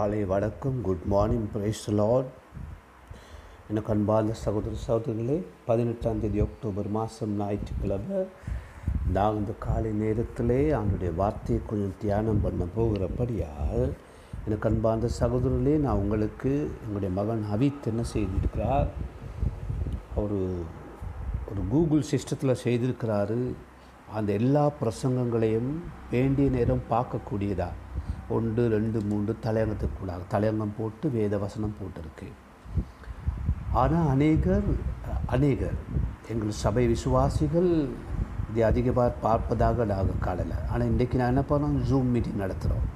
காலை வணக்கம், good morning, praise the lord. எனக்கு அன்பார்ந்த சகோதர சகோதரிகளே, 18ஆம் தேதி அக்டோபர் மாதம் ஞாயிற்றுக்கிழமை நான் இந்த காலை நேரத்திலே அவனுடைய வார்த்தையை கொஞ்சம் தியானம் பண்ண போகிறபடியால், எனக்கு அன்பார்ந்த சகோதரிகளே, நான் உங்களுக்கு எங்களுடைய மகன் அபித் என்ன செய்திருக்கிறார், ஒரு கூகுள் சிஸ்டத்தில் செய்திருக்கிறாரு. அந்த எல்லா பிரசங்கங்களையும் வேண்டிய நேரம் பார்க்கக்கூடியதா 1, 2, 3 தலையங்கத்துக்குள்ளாக தலையங்கம் போட்டு வேத வசனம் போட்டிருக்கு. ஆனால் அநேகர் எங்கள் சபை விசுவாசிகள் இதை அதிகமாக பார்ப்பதாக நாங்கள் காணலை. ஆனால் இன்றைக்கி நான் என்ன பண்ணோம், ஜூம் மீட்டிங் நடத்துகிறோம்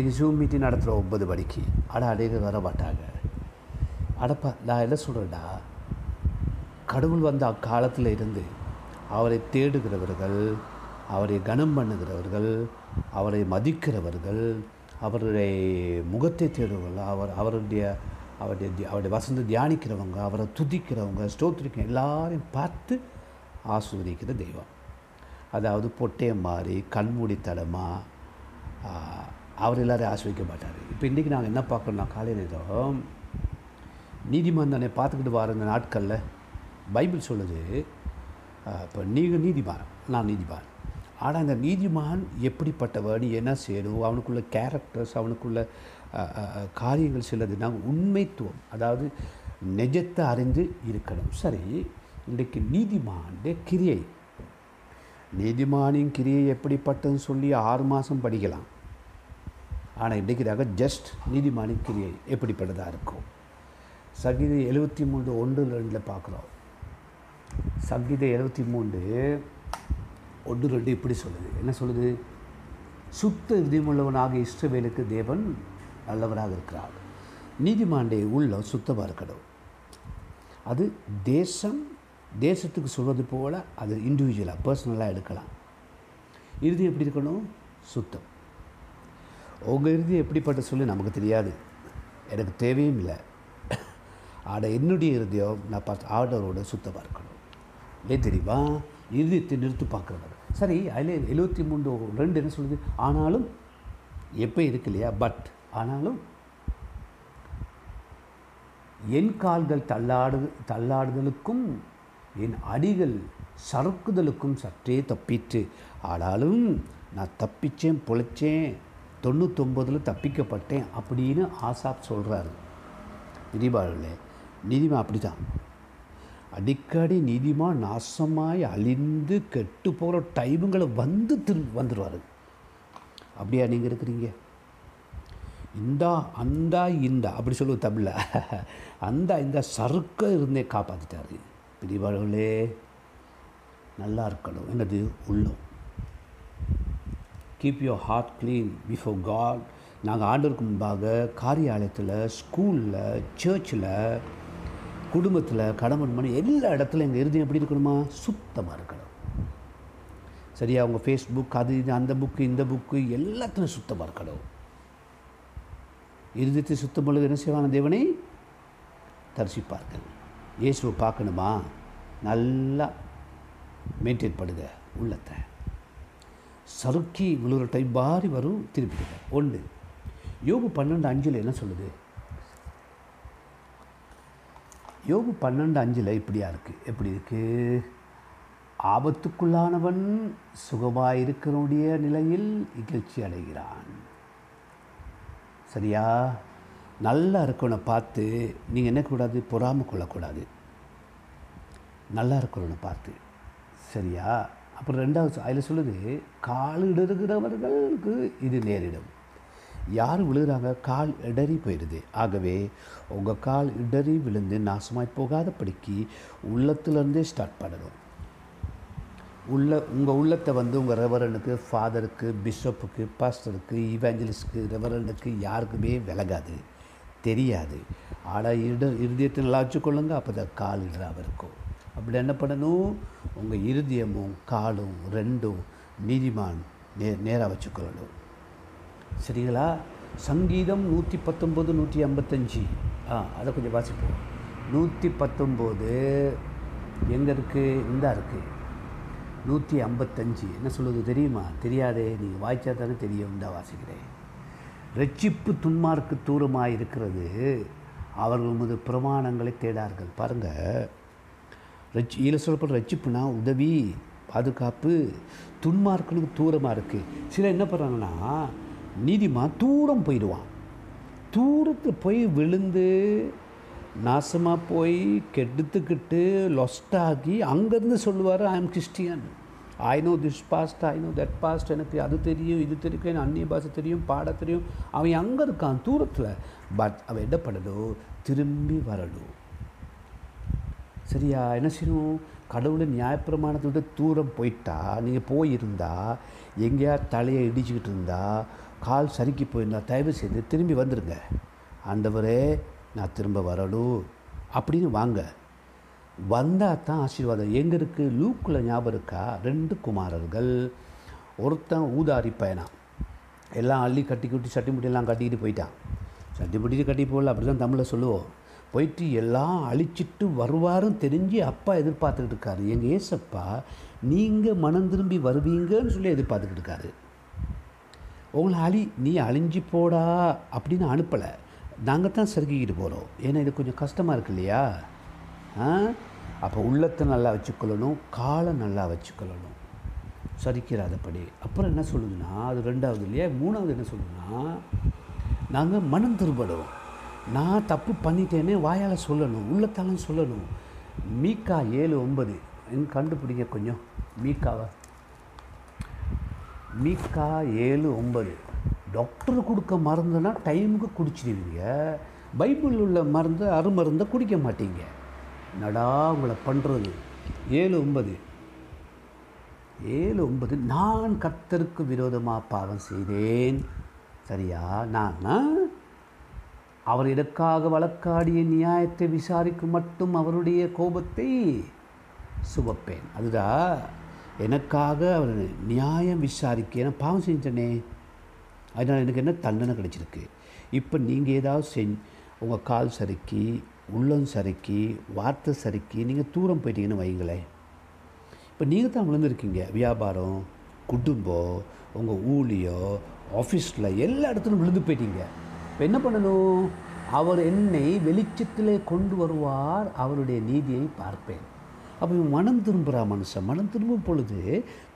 9 மணிக்கு. ஆனால் அநேகர் வர மாட்டாங்க. நான் என்ன சொல்கிறேன்னா, கடவுள் வந்த அக்காலத்தில் இருந்து அவரை தேடுகிறவர்கள், அவரை கனம் பண்ணுகிறவர்கள், அவரை மதிக்கிறவர்கள், அவருடைய முகத்தை தேடுகிறவர்கள், அவருடைய வசந்த தியானிக்கிறவங்க, அவரை துதிக்கிறவங்க, ஸ்தோத்திரிக்க எல்லாரையும் பார்த்து ஆசீர்வதிக்கிற தெய்வம். அதாவது பொட்டையை மாறி கண்மூடித்தனமாக அவர் எல்லோரும் ஆசீர்வதிக்க மாட்டார். இப்போ இன்றைக்கி நாங்கள் என்ன பார்க்கணும்னா, காலையில் நீதிமன்றனை பார்த்துக்கிட்டு வர இந்த நாட்களில் பைபிள் சொல்லுது, இப்போ நீங்கள் நீதிமான், நான் நீதிமான். ஆனால் அந்த நீதிமான் எப்படிப்பட்டவன், என்ன செய்யணும், அவனுக்குள்ள கேரக்டர்ஸ், அவனுக்குள்ள காரியங்கள் சிலது நாம் உண்மைத்துவம், அதாவது நிஜத்தை அறிந்து இருக்கணும். சரி, இன்றைக்கு நீதிமானுடைய கிரியை, நீதிமானின் கிரியை எப்படிப்பட்டதுன்னு சொல்லி 6 மாதம் படிக்கலாம். ஆனால் இன்றைக்கு நாங்கள் ஜஸ்ட் நீதிமானின் கிரியை எப்படிப்பட்டதாக இருக்கும், சங்கீதம் 73:1-2 பார்க்குறோம். சங்கீதம் 73:1-2 இப்படி சொல்லுது. என்ன சொல்லுது? சுத்த இதயமுள்ளவனாக இஸ்ரவேலுக்கு தேவன் நல்லவராக இருக்கிறார். நீதிமாண்டே உள்ள சுத்தமாக இருக்கணும். அது தேசத்துக்கு சொல்வது போல் அது இண்டிவிஜுவலாக பர்சனலாக எடுக்கலாம். இறுதி எப்படி இருக்கணும்? சுத்தம். உங்கள் இறுதி எப்படிப்பட்ட சொல்லி நமக்கு தெரியாது, எனக்கு தேவையும் இல்லை. ஆனால் என்னுடைய இறுதியம் நான் பார்த்து ஆர்டரோட சுத்தமாக இருக்கணும். ஏன் தெரியுமா? இறுதியத்தை நிறுத்து பார்க்குறவர். சரி, அதில் 73:2 என்ன சொல்லுது? ஆனாலும் எப்போ இருக்கு இல்லையா, பட் ஆனாலும் என் கால்கள் தள்ளாடுதலுக்கும் என் அடிகள் சறுக்குதலுக்கும் சற்றே தப்பிட்டு, ஆனாலும் நான் தப்பிச்சேன், பொழைச்சேன், 99 தப்பிக்கப்பட்டேன் அப்படின்னு ஆசாப் சொல்கிறாரு. நீதிபாளர்களே, நீதிமான் அப்படி தான். அடிக்கடி நீதிமான் நாசமாய் அழிந்து கெட்டு போகிற டைமுங்களை வந்து வந்துடுவார். அப்படியா நீங்கள் இருக்கிறீங்க? இந்தா அப்படி சொல்லுவோம் தமிழில், இந்த சறுக்க இருந்தே காப்பாற்றிட்டாரு. நீதிபாளர்களே, நல்லா இருக்கணும். என்னது? உள்ளம். Keep your heart clean before God. நாங்கள் ஆண்டவருக்கு முன்பாக காரியாலயத்தில், ஸ்கூலில், சர்ச்சில், குடும்பத்தில், கணவன் மணி எல்லா இடத்துல எங்கள் இறுதியும் எப்படி இருக்கணுமா? சுத்தமாக இருக்கணும். சரியா? அவங்க ஃபேஸ்புக், அது இது, அந்த புக்கு, இந்த புக்கு, எல்லாத்துலையும் சுத்தமாக இருக்கணும். இறுதியத்தை சுத்தம் பொழுது என்ன செய்வான தேவனை தரிசிப்பார்கள். இயேசுவை பார்க்கணுமா? நல்லா மெயின்டைன் பண்ணுங்க உள்ளத்தை. சறுக்கி விழுற டைம் பாரி வரும், திருப்பிடுங்க. 1 யோபு 12:5 என்ன சொல்லுது? யோபு 12:5 இப்படியா இருக்குது, எப்படி இருக்குது? ஆபத்துக்குள்ளானவன் சுகமாயிருக்கனுடைய நிலையில் இகழ்ச்சி அடைகிறான். சரியா? நல்லா இருக்கவனை பார்த்து நீங்கள் என்ன கூடாது, பொறாமை கொள்ளக்கூடாது. நல்லா இருக்கிறவனை பார்த்து. சரியா? அப்புறம் 2வது அதில் சொல்லுது, கால் இடறுகிறவர்களுக்கு இது நேரிடும். யார் விழுகிறாங்க? கால் இடறி போயிடுது. ஆகவே உங்கள் கால் இடறி விழுந்து நாசமாய் போகாத படிக்கி உள்ளத்துலேருந்தே ஸ்டார்ட் பண்ணணும். உங்கள் உள்ளத்தை உங்கள் ரெவரனுக்கு, ஃபாதருக்கு, பிஷப்புக்கு, பாஸ்டருக்கு, இவாஞ்சலிஸ்டுக்கு, ரெவரனுக்கு யாருக்குமே விலகாது, தெரியாது. ஆனால் இருதயத்தை நல்லா வச்சுக்கொள்ளுங்க, அப்போ தான் கால் இடராக இருக்கும். அப்படி என்ன பண்ணணும்? உங்கள் இருதயமும் காலும் ரெண்டும் நீதிமான் நேராக வச்சுக்கொள்ளணும். சரிங்களா? சங்கீதம் 119:155 அதை கொஞ்சம் வாசிப்போம். 119 எங்கே இருக்குது? இந்தா இருக்குது. 155 என்ன சொல்லுது தெரியுமா? தெரியாதே, நீங்கள் வாய்ச்சா தானே தெரியும். இந்தா வாசிக்கிறேன். ரட்சிப்பு துன்மார்க்கு தூரமாக இருக்கிறது, அவர்கள் உமது பிரமாணங்களை தேடார்கள். பாருங்கள், இதில் சொல்லப்படுற ரட்சிப்புனா உதவி, பாதுகாப்பு துன்மார்க்கனுக்கு தூரமாக இருக்குது. சில என்ன பண்ணுறாங்கன்னா நீதிமான் தூரம் போயிடுவான், தூரத்து போய் விழுந்து நாசமாக போய் கெடுத்துக்கிட்டு லொஸ்டாகி அங்கேருந்து சொல்லுவார், I am Christian, I know this past, I know that past, எனக்கு அது தெரியும் இது தெரியும், எனக்கு அந்நிய பாஷை தெரியும், பாட தெரியும். அவன் அங்கே இருக்கான் தூரத்தில், பட் அவன் என்ன பண்ணணும், திரும்பி வரணும். சரியா? என்ன செய்யணும்? கடவுளை நியாயப்பிரமாணத்தை விட தூரம் போயிட்டா, நீங்கள் போயிருந்தா, எங்கேயா தலையை இடிச்சுக்கிட்டு இருந்தா, கால் சறுக்கி போயிருந்தா, தயவு செய்து திரும்பி வந்துடுங்க. ஆண்டவரே நான் திரும்ப வரணும் அப்படின்னு வாங்க. வந்தால் தான் ஆசீர்வாதம். எங்கே இருக்குது? லூக்கில் ஞாபகம் இருக்கா? 2 குமாரர்கள், ஒருத்தன் ஊதாரி பையனான், எல்லாம் அள்ளி கட்டி குட்டி சட்டிமுட்டியெல்லாம் கட்டிக்கிட்டு போயிட்டான். சட்டிமுட்டிட்டு கட்டி போகல, அப்படி தான் தமிழில் சொல்லுவோம். போயிட்டு எல்லாம் அழிச்சிட்டு வருவாரும் தெரிஞ்சு அப்பா எதிர்பார்த்துக்கிட்டு இருக்காரு. எங்கள் ஏசப்பா நீங்கள் மனம் திரும்பி வருவீங்கன்னு சொல்லி எதிர்பார்த்துக்கிட்டு இருக்காரு. உங்களை நீ அழிஞ்சு போடா அப்படின்னு அனுப்பலை, நாங்கள் தான் சறுக்கிக்கிட்டு போகிறோம். ஏன்னா இது கொஞ்சம் கஷ்டமாக இருக்கு இல்லையா? அப்போ உள்ளத்தை நல்லா வச்சுக்கொள்ளணும், காலை நல்லா வச்சுக்கொள்ளணும், சரிக்கிறாதபடி. அப்புறம் என்ன சொல்லுதுன்னா, அது ரெண்டாவது இல்லையா? மூணாவது என்ன சொல்லுதுன்னா, நாங்கள் மனம் திரும்பணும். நான் தப்பு பண்ணிட்டேனே வாயால் சொல்லணும், உள்ளத்தாலும் சொல்லணும். மீகா 7:9 என் கண்டுபிடிங்க கொஞ்சம். மீகா 7:9. டாக்டர் கொடுக்க மருந்துன்னா டைமுக்கு குடிச்சிடுவீங்க, பைபிள் உள்ள மருந்து அருமருந்தை குடிக்க மாட்டீங்க. நடா உங்களை பண்ணுறது. 7:9. நான் கர்த்தருக்கு விரோதமாக பாவம் செய்தேன். சரியா? நான் அவர் இதற்காக வழக்காடிய நியாயத்தை விசாரிக்கும் மட்டும் அவருடைய கோபத்தை சுமப்பேன். அதுதான் எனக்காக அவர் நியாயம் விசாரிக்க. நான் பாவம் செஞ்சனே, அதனால் எனக்கு என்ன தண்டனை கிடைச்சிருக்கு. இப்போ நீங்கள் ஏதாவது உங்கள் கால் சறுக்கி, உள்ளம் சறுக்கி, வார்த்தை சறுக்கி, நீங்கள் தூரம் போயிட்டீங்கன்னு வைங்களேன். இப்போ நீங்கள் தான் விழுந்துருக்கீங்க. வியாபாரம், குடும்பம், உங்கள் ஊழியோ, ஆஃபீஸில், எல்லா இடத்துலையும் விழுந்து போயிட்டீங்க. இப்போ என்ன பண்ணணும்? அவர் என்னை வெளிச்சத்திலே கொண்டு வருவார், அவருடைய நீதியை பார்ப்பேன். அப்போ இவன் மனம் திரும்புகிற மனுஷன் மனம் திரும்பும் பொழுது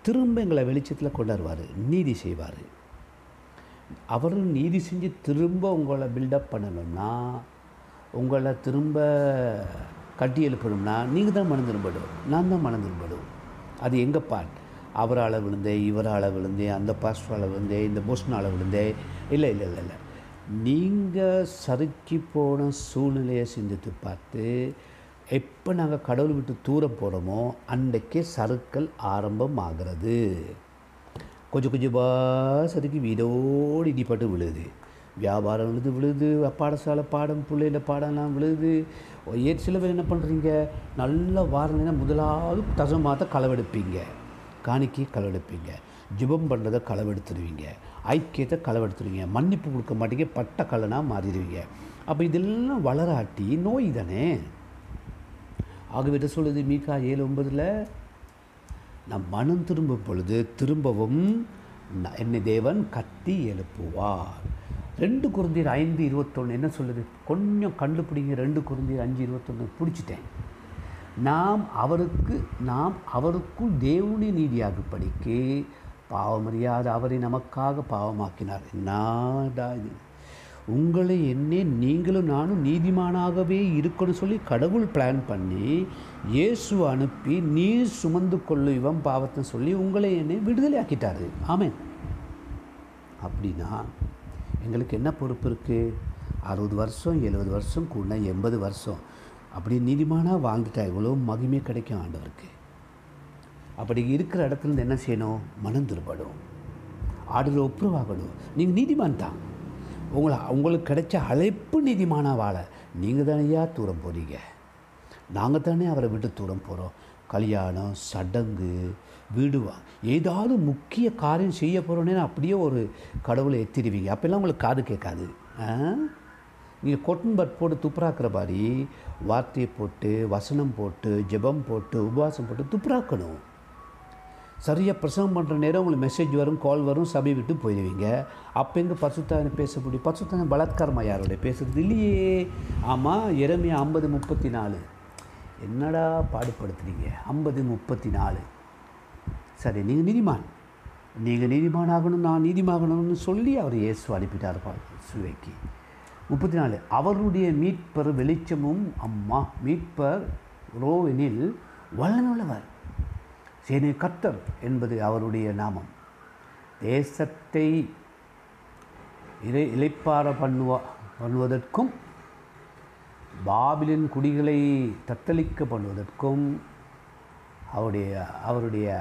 திரும்ப எங்களை வெளிச்சத்தில் கொண்டு வருவார், நீதி செய்வார். அவர் நீதி செஞ்சு திரும்ப உங்களை பில்டப் பண்ணணும்னா, உங்களை திரும்ப கட்டி எழுப்பணும்னா நீங்கள் தான் மனம் திரும்பணும், நான் தான் மனம் திரும்பணும். அது எங்கள் பாட். அவரால் விழுந்தேன், இவரால் விழுந்தேன், அந்த பாஸ்டரால் விழுந்தேன், இந்த போஸ்டனால் விழுந்தேன். இல்லை இல்லை இல்லை இல்லை நீங்கள் சறுக்கி போன சூழ்நிலையை சிந்தித்து பார்த்து, எப்போ நாங்கள் கடவுள் விட்டு தூரம் போகிறோமோ அன்றைக்கே சறுக்கல் ஆரம்பமாகிறது. கொஞ்சம் கொஞ்சமாக சறுக்கி வீடோடு இடிப்பட்டு விழுது. வியாபாரம் விழுது, பாடசாலை பாடம், பிள்ளையில பாடம்லாம் விழுது. சில பேர் என்ன பண்ணுறீங்க, நல்ல வாரணினா முதலாவது தசமாகத்தை களவெடுப்பீங்க, காணிக்கையை களவெடுப்பீங்க, ஜிபம் பண்ணுறதை களவெடுத்துடுவீங்க, ஐக்கியத்தை களவெடுத்துடுவீங்க, மன்னிப்பு கொடுக்க மாட்டீங்க, பட்ட கலனாக மாறிடுவீங்க. அப்போ இதெல்லாம் வளராட்டி நோய் தானே. ஆகவே சொல்லுது மீகா 7:9, நம் மனம் திரும்பும் பொழுது திரும்பவும் என்னை தேவன் கட்டி எழுப்புவார். 2 கொரிந்தியர் 5:21 என்ன சொல்லுது? கொஞ்சம் கண்டுபிடிங்க. 2 கொரிந்தியர் 5:21 பிடிச்சிட்டேன். நாம் அவருக்குள் தேவனுடைய நீதியாக படிக்க பாவமறியாத அவரை நமக்காக பாவமாக்கினார். என்னடா இது? உங்களை என்னே நீங்களும் நானும் நீதிமானாகவே இருக்கணும்னு சொல்லி கடவுள் பிளான் பண்ணி இயேசு அனுப்பி, நீ சுமந்து கொள்ளு இவன் பாவத்தை சொல்லி உங்களை என்னை விடுதலை ஆக்கிட்டார். ஆமென். அப்படின்னா எங்களுக்கு என்ன பொறுப்பு இருக்குது? 60 வருஷம், 70 வருஷம், கூட 80 வருஷம் அப்படி நீதிமானாக வாழ்ந்துட்டா இவ்வளோ மகிமை கிடைக்கும் ஆண்டவருக்கு. அப்படி இருக்கிற இடத்துலேருந்து என்ன செய்யணும்? மனம் திரும்பணும், ஆடுற ஒப்புரவாகணும். நீங்கள் நீதிமான் தான், உங்களுக்கு கிடைச்ச அழைப்பு நீதிமானாக வாழ. நீங்கள் தானேயா தூரம் போகிறீங்க, நாங்கள் தானே அவரை விட்டு தூரம் போகிறோம். கல்யாணம், சடங்கு, வீடுவா, ஏதாவது முக்கிய காரியம் செய்ய போகிறோன்னே அப்படியே ஒரு கடவுளை எத்திடுவீங்க. அப்போல்லாம் உங்களுக்கு காது கேட்காது. நீங்கள் கொட்டன் பட் போட்டு துப்புராக்கிற மாதிரி வார்த்தையை போட்டு, வசனம் போட்டு, ஜெபம் போட்டு, உபவாசம் போட்டு துப்புராக்கணும். சரியாக பிரசங்கம் பண்ணுற நேரம் உங்களுக்கு மெசேஜ் வரும், கால் வரும், சபை விட்டு போயிடுவீங்க. அப்போ எங்கே பரிசுத்தாவியானவர் பேச முடியும்? பரிசுத்தாவியானவர் பலாத்காரமாக யாரோடைய பேசுகிறது இல்லையே. ஆமாம், எரேமியா 50:34. என்னடா பாடுபடுத்துறீங்க? 50:34. சரி, நீங்கள் நீதிமான், நீங்கள் நீதிமான் ஆகணும், நான் நீதிமாகணும்னு சொல்லி அவர் இயேசு அனுப்பிட்டார் சிலுவைக்கு. 34, அவருடைய மீட்பர் வெளிச்சமும் அம்மா மீட்பர் ரோவெனில் வல்லவல்லவர் சேனை கர்த்தர் என்பது அவருடைய நாமம். தேசத்தை இலைப்பார பண்ணுவதற்கும் பாபிலின் குடிகளை தத்தளிக்க பண்ணுவதற்கும் அவருடைய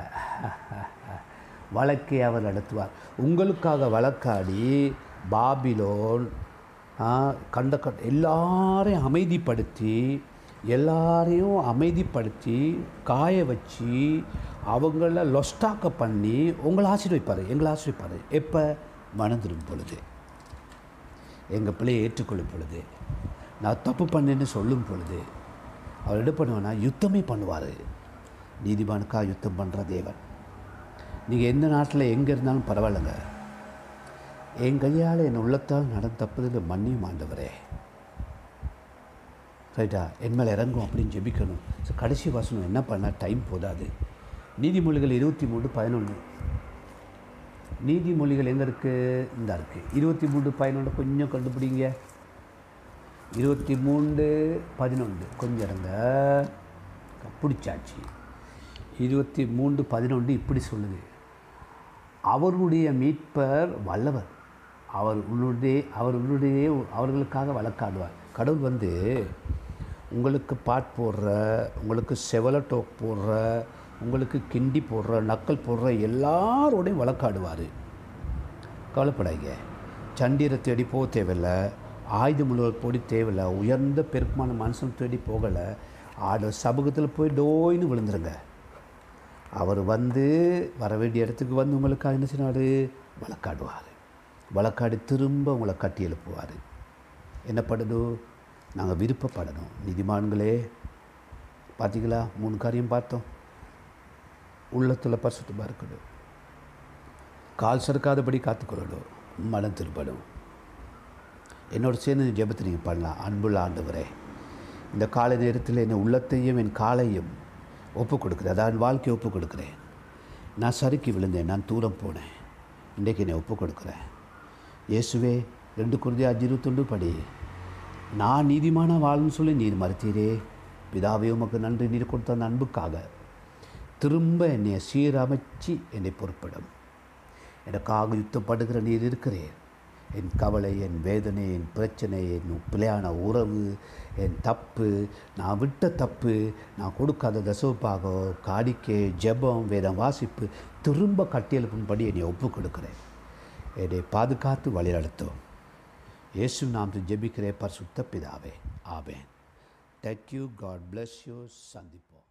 வழக்கை அவர் நடத்துவார். உங்களுக்காக வழக்காடி பாபிலோன் கண்ட எல்லாரையும் அமைதிப்படுத்தி, காய வச்சு அவங்கள லொஸ்டாக்க பண்ணி உங்களை ஆசீர்வைப்பார், எங்களை ஆசீர்வைப்பார். எப்போ? மனந்திரும் பொழுது, எங்கள் பிள்ளையை ஏற்றுக்கொள்ளும் பொழுது, நான் தப்பு பண்ணேன்னு சொல்லும் பொழுது. அவர் என்ன பண்ணுவேன்னா யுத்தமே பண்ணுவார். நீதிமானுக்காக யுத்தம் பண்ணுற தேவன். நீங்கள் எந்த நாட்டில் எங்கே இருந்தாலும் பரவாயில்லைங்க, என் கையால் என் உள்ளத்தால் நடந்தப்பதில் மன்னியும் ஆண்டவரே, ரைட்டா, என் மேலே இறங்கும் அப்படின்னு ஜெபிக்கணும். ஸோ கடைசி வாசனம் என்ன பண்ணால் டைம் போதாது. நீதிமொழிகள் 23:11. நீதிமொழிகள் எங்கே இருக்குது? இந்த இருக்குது 23:11. கொஞ்சம் கண்டுபிடிங்க. 23:11 கொஞ்சம் இடங்க, பிடிச்சாச்சு. 23:11 இப்படி சொல்லுது: அவருடைய மீட்பர் வல்லவர், அவர் உன்னுடைய அவர்களுக்காக வழக்காடுவார். கடவுள் வந்து உங்களுக்கு பாட் போடுற, உங்களுக்கு செவலை டோக் போடுற, உங்களுக்கு கிண்டி போடுற, நக்கல் போடுற எல்லாரோடையும் வழக்காடுவார். கவலைப்படாங்க. சண்டீரை தேடி போக தேவையில்லை, ஆயுதம் உள்ளவர் போடி தேவையில்லை, உயர்ந்த பெருக்கமான மனுஷன் தேடி போகலை. ஆட சபகத்தில் போய் டோயின்னு விழுந்துருங்க. அவர் வந்து வர வேண்டிய இடத்துக்கு வந்து உங்களுக்காக என்ன செய்வார்? வழக்காடுவார். வழக்காடி திரும்ப உங்களை கட்டி எழுப்புவார். என்ன பண்ணணும்? நாங்கள் விருப்பப்படணும். நீதிமான்களே, பார்த்திங்களா? 3 காரியம் பார்த்தோம். உள்ளத்தில் பரிசுத்தமாக இருக்கணும், கால் சறுக்காதபடி காத்துக்கொள்ளணும், மனம் திரும்பணும். என்னோட சேர்ந்து ஜெபத்தை நீங்கள் பண்ணலாம். அன்புள்ள ஆண்டவரே, இந்த காலை நேரத்தில் என் உள்ளத்தையும் என் காலையும் ஒப்புக் கொடுக்குறேன், அதான் வாழ்க்கையை ஒப்புக் கொடுக்குறேன். நான் சறுக்கி விழுந்தேன், நான் தூரம் போனேன், இன்றைக்கு என்னை ஒப்புக் கொடுக்குறேன். இயேசுவே, 2 Corinthians 5:21 படி, நான் நீதிமான வாழ்ன்னு சொல்லி நீர் மறுத்தீரே பிதாவே, உமக்கு நன்றி. நீர் கொடுத்த அன்புக்காக திரும்ப என்னை சீரமைச்சு என்னை பொறுப்பிடும். எனக்காக யுத்தப்படுகிற நீர் இருக்கிறேன். என் கவலை, என் வேதனை, என் பிரச்சனை, என் பிள்ளையான உறவு, என் தப்பு, நான் விட்ட தப்பு, நான் கொடுக்காத தசவுப்பாகம், காடிக்கை, ஜெபம், வேதம் வாசிப்பு திரும்ப கட்டியெழுப்பும்படி என்னை ஒப்புக் கொடுக்குறேன். என்னை பாதுகாத்து வழிநடத்தும். இயேசு நாம் ஜெபிக்கிறேன் பரிசுத்த பிதாவே, ஆமென். தேங்க்யூ. God bless you. சந்திப்போம்.